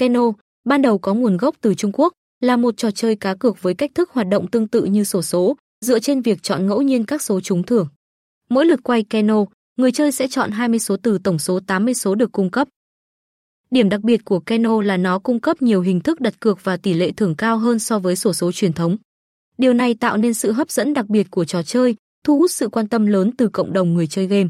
Keno, ban đầu có nguồn gốc từ Trung Quốc, là một trò chơi cá cược với cách thức hoạt động tương tự như xổ số, dựa trên việc chọn ngẫu nhiên các số trúng thưởng. Mỗi lượt quay Keno, người chơi sẽ chọn 20 số từ tổng số 80 số được cung cấp. Điểm đặc biệt của Keno là nó cung cấp nhiều hình thức đặt cược và tỷ lệ thưởng cao hơn so với xổ số truyền thống. Điều này tạo nên sự hấp dẫn đặc biệt của trò chơi, thu hút sự quan tâm lớn từ cộng đồng người chơi game.